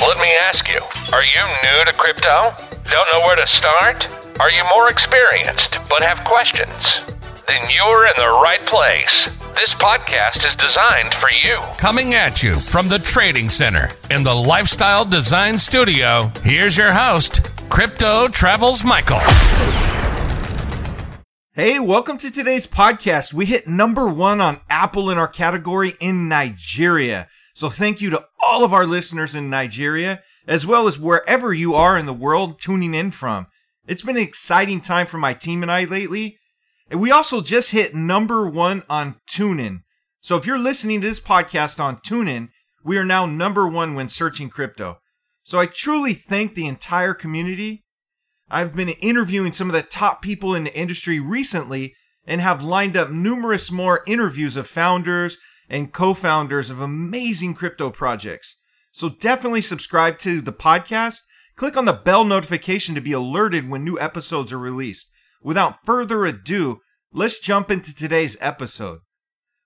Let me ask you, are you new to crypto? Don't know where to start? Are you more experienced but have questions? Then you're in the right place. This podcast is designed for you. Coming at you from the Trading Center in the Lifestyle Design Studio, here's your host, Crypto Travels Michael. Hey, welcome to today's podcast. We hit number 1 on Apple in our category in Nigeria. So thank you to all of our listeners in Nigeria, as well as wherever you are in the world tuning in from. It's been an exciting time for my team and I lately. And we also just hit number 1 on TuneIn. So if you're listening to this podcast on TuneIn, we are now number 1 when searching crypto. So I truly thank the entire community. I've been interviewing some of the top people in the industry recently and have lined up numerous more interviews of founders and co-founders of amazing crypto projects. So definitely subscribe to the podcast. Click on the bell notification to be alerted when new episodes are released. Without further ado, let's jump into today's episode.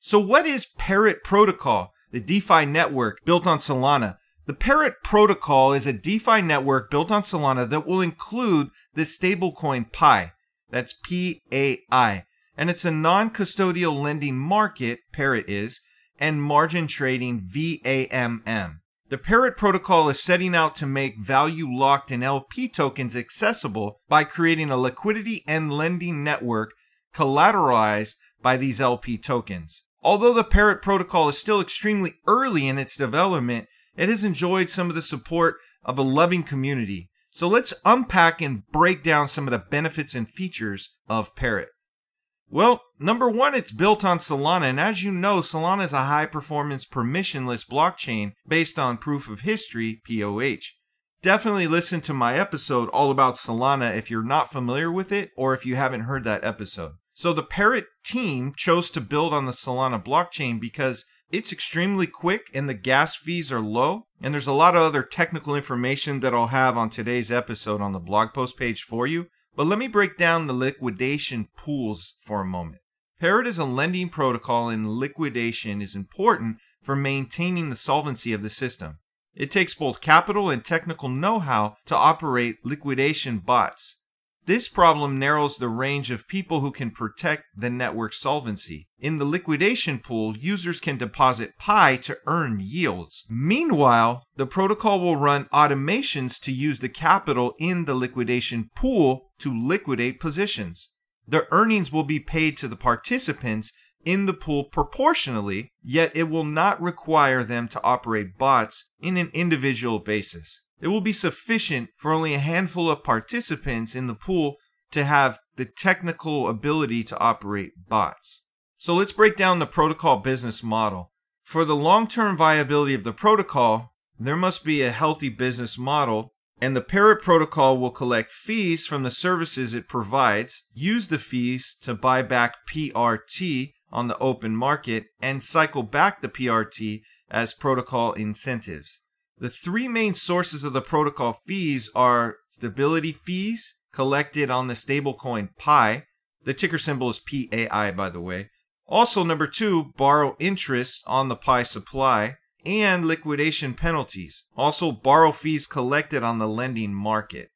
So what is Parrot Protocol, the DeFi network built on Solana? The Parrot Protocol is a DeFi network built on Solana that will include the stablecoin PAI. That's PAI. And it's a non-custodial lending market, Parrot is, and margin trading, VAMM. The Parrot Protocol is setting out to make value-locked and LP tokens accessible by creating a liquidity and lending network collateralized by these LP tokens. Although the Parrot Protocol is still extremely early in its development, it has enjoyed some of the support of a loving community. So let's unpack and break down some of the benefits and features of Parrot. Well, number 1, it's built on Solana. And as you know, Solana is a high-performance permissionless blockchain based on proof of history, POH. Definitely listen to my episode all about Solana if you're not familiar with it or if you haven't heard that episode. So the Parrot team chose to build on the Solana blockchain because it's extremely quick and the gas fees are low. And there's a lot of other technical information that I'll have on today's episode on the blog post page for you. But let me break down the liquidation pools for a moment. Parrot is a lending protocol and liquidation is important for maintaining the solvency of the system. It takes both capital and technical know-how to operate liquidation bots. This problem narrows the range of people who can protect the network's solvency. In the liquidation pool, users can deposit PAI to earn yields. Meanwhile, the protocol will run automations to use the capital in the liquidation pool to liquidate positions. The earnings will be paid to the participants in the pool proportionally, yet it will not require them to operate bots in an individual basis. It will be sufficient for only a handful of participants in the pool to have the technical ability to operate bots. So let's break down the protocol business model. For the long-term viability of the protocol, there must be a healthy business model, and the Parrot Protocol will collect fees from the services it provides, use the fees to buy back PRT on the open market, and cycle back the PRT as protocol incentives. The 3 main sources of the protocol fees are stability fees collected on the stablecoin PAI. The ticker symbol is PAI, by the way. Also, number 2, borrow interest on the PAI supply and liquidation penalties. Also, borrow fees collected on the lending market.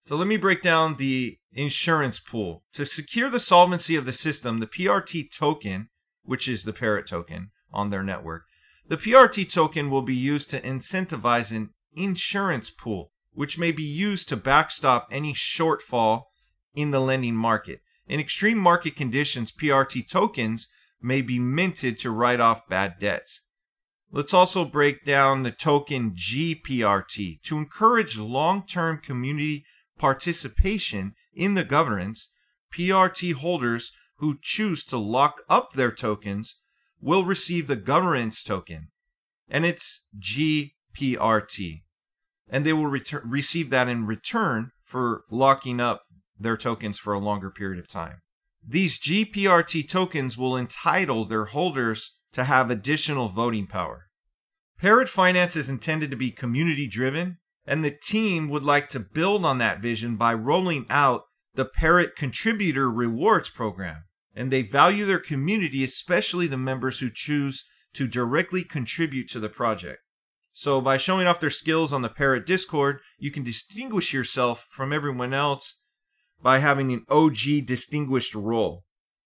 So let me break down the insurance pool. To secure the solvency of the system, the PRT token, which is the Parrot token on their network, the PRT token will be used to incentivize an insurance pool, which may be used to backstop any shortfall in the lending market. In extreme market conditions, PRT tokens may be minted to write off bad debts. Let's also break down the token GPRT. To encourage long-term community participation in the governance, PRT holders who choose to lock up their tokens will receive the governance token, and it's GPRT. PRT. And they will receive that in return for locking up their tokens for a longer period of time. These GPRT tokens will entitle their holders to have additional voting power. Parrot Finance is intended to be community-driven, and the team would like to build on that vision by rolling out the Parrot Contributor Rewards Program. And they value their community, especially the members who choose to directly contribute to the project. So by showing off their skills on the Parrot Discord, you can distinguish yourself from everyone else by having an OG distinguished role.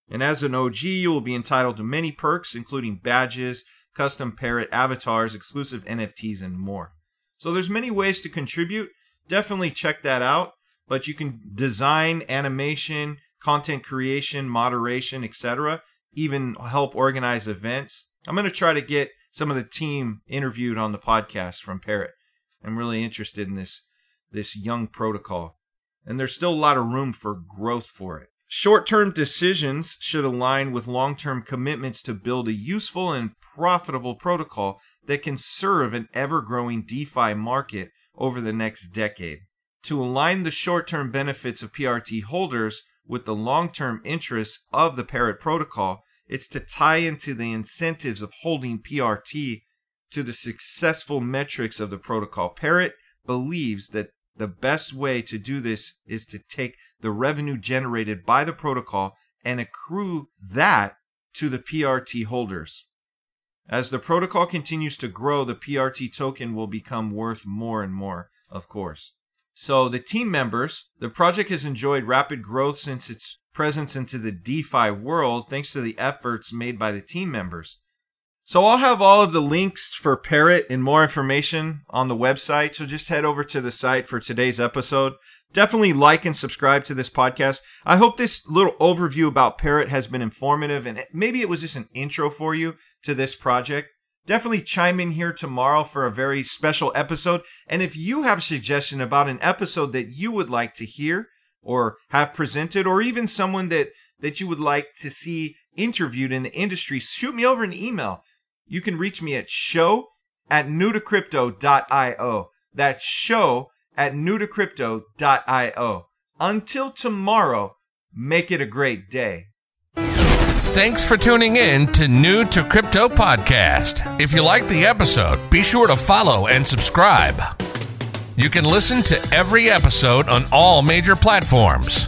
And as an OG, you will be entitled to many perks, including badges, custom Parrot avatars, exclusive NFTs, and more. So there's many ways to contribute. Definitely check that out. But you can design, animation, content creation, moderation, etc. Even help organize events. I'm going to try to get some of the team interviewed on the podcast from Parrot. I'm really interested in this young protocol. And there's still a lot of room for growth for it. Short-term decisions should align with long-term commitments to build a useful and profitable protocol that can serve an ever-growing DeFi market over the next decade. To align the short-term benefits of PRT holders with the long-term interests of the Parrot protocol, it's to tie into the incentives of holding PRT to the successful metrics of the protocol. Parrot believes that the best way to do this is to take the revenue generated by the protocol and accrue that to the PRT holders. As the protocol continues to grow, the PRT token will become worth more and more, of course. So the team members, the project has enjoyed rapid growth since its presence into the DeFi world, thanks to the efforts made by the team members. So I'll have all of the links for Parrot and more information on the website. So just head over to the site for today's episode. Definitely like and subscribe to this podcast. I hope this little overview about Parrot has been informative, and maybe it was just an intro for you to this project. Definitely chime in here tomorrow for a very special episode. And if you have a suggestion about an episode that you would like to hear or have presented, or even someone that you would like to see interviewed in the industry, shoot me over an email. You can reach me at show@newtocrypto.io. That's show@newtocrypto.io. Until tomorrow, make it a great day. Thanks for tuning in to New to Crypto Podcast. If you liked the episode, be sure to follow and subscribe. You can listen to every episode on all major platforms.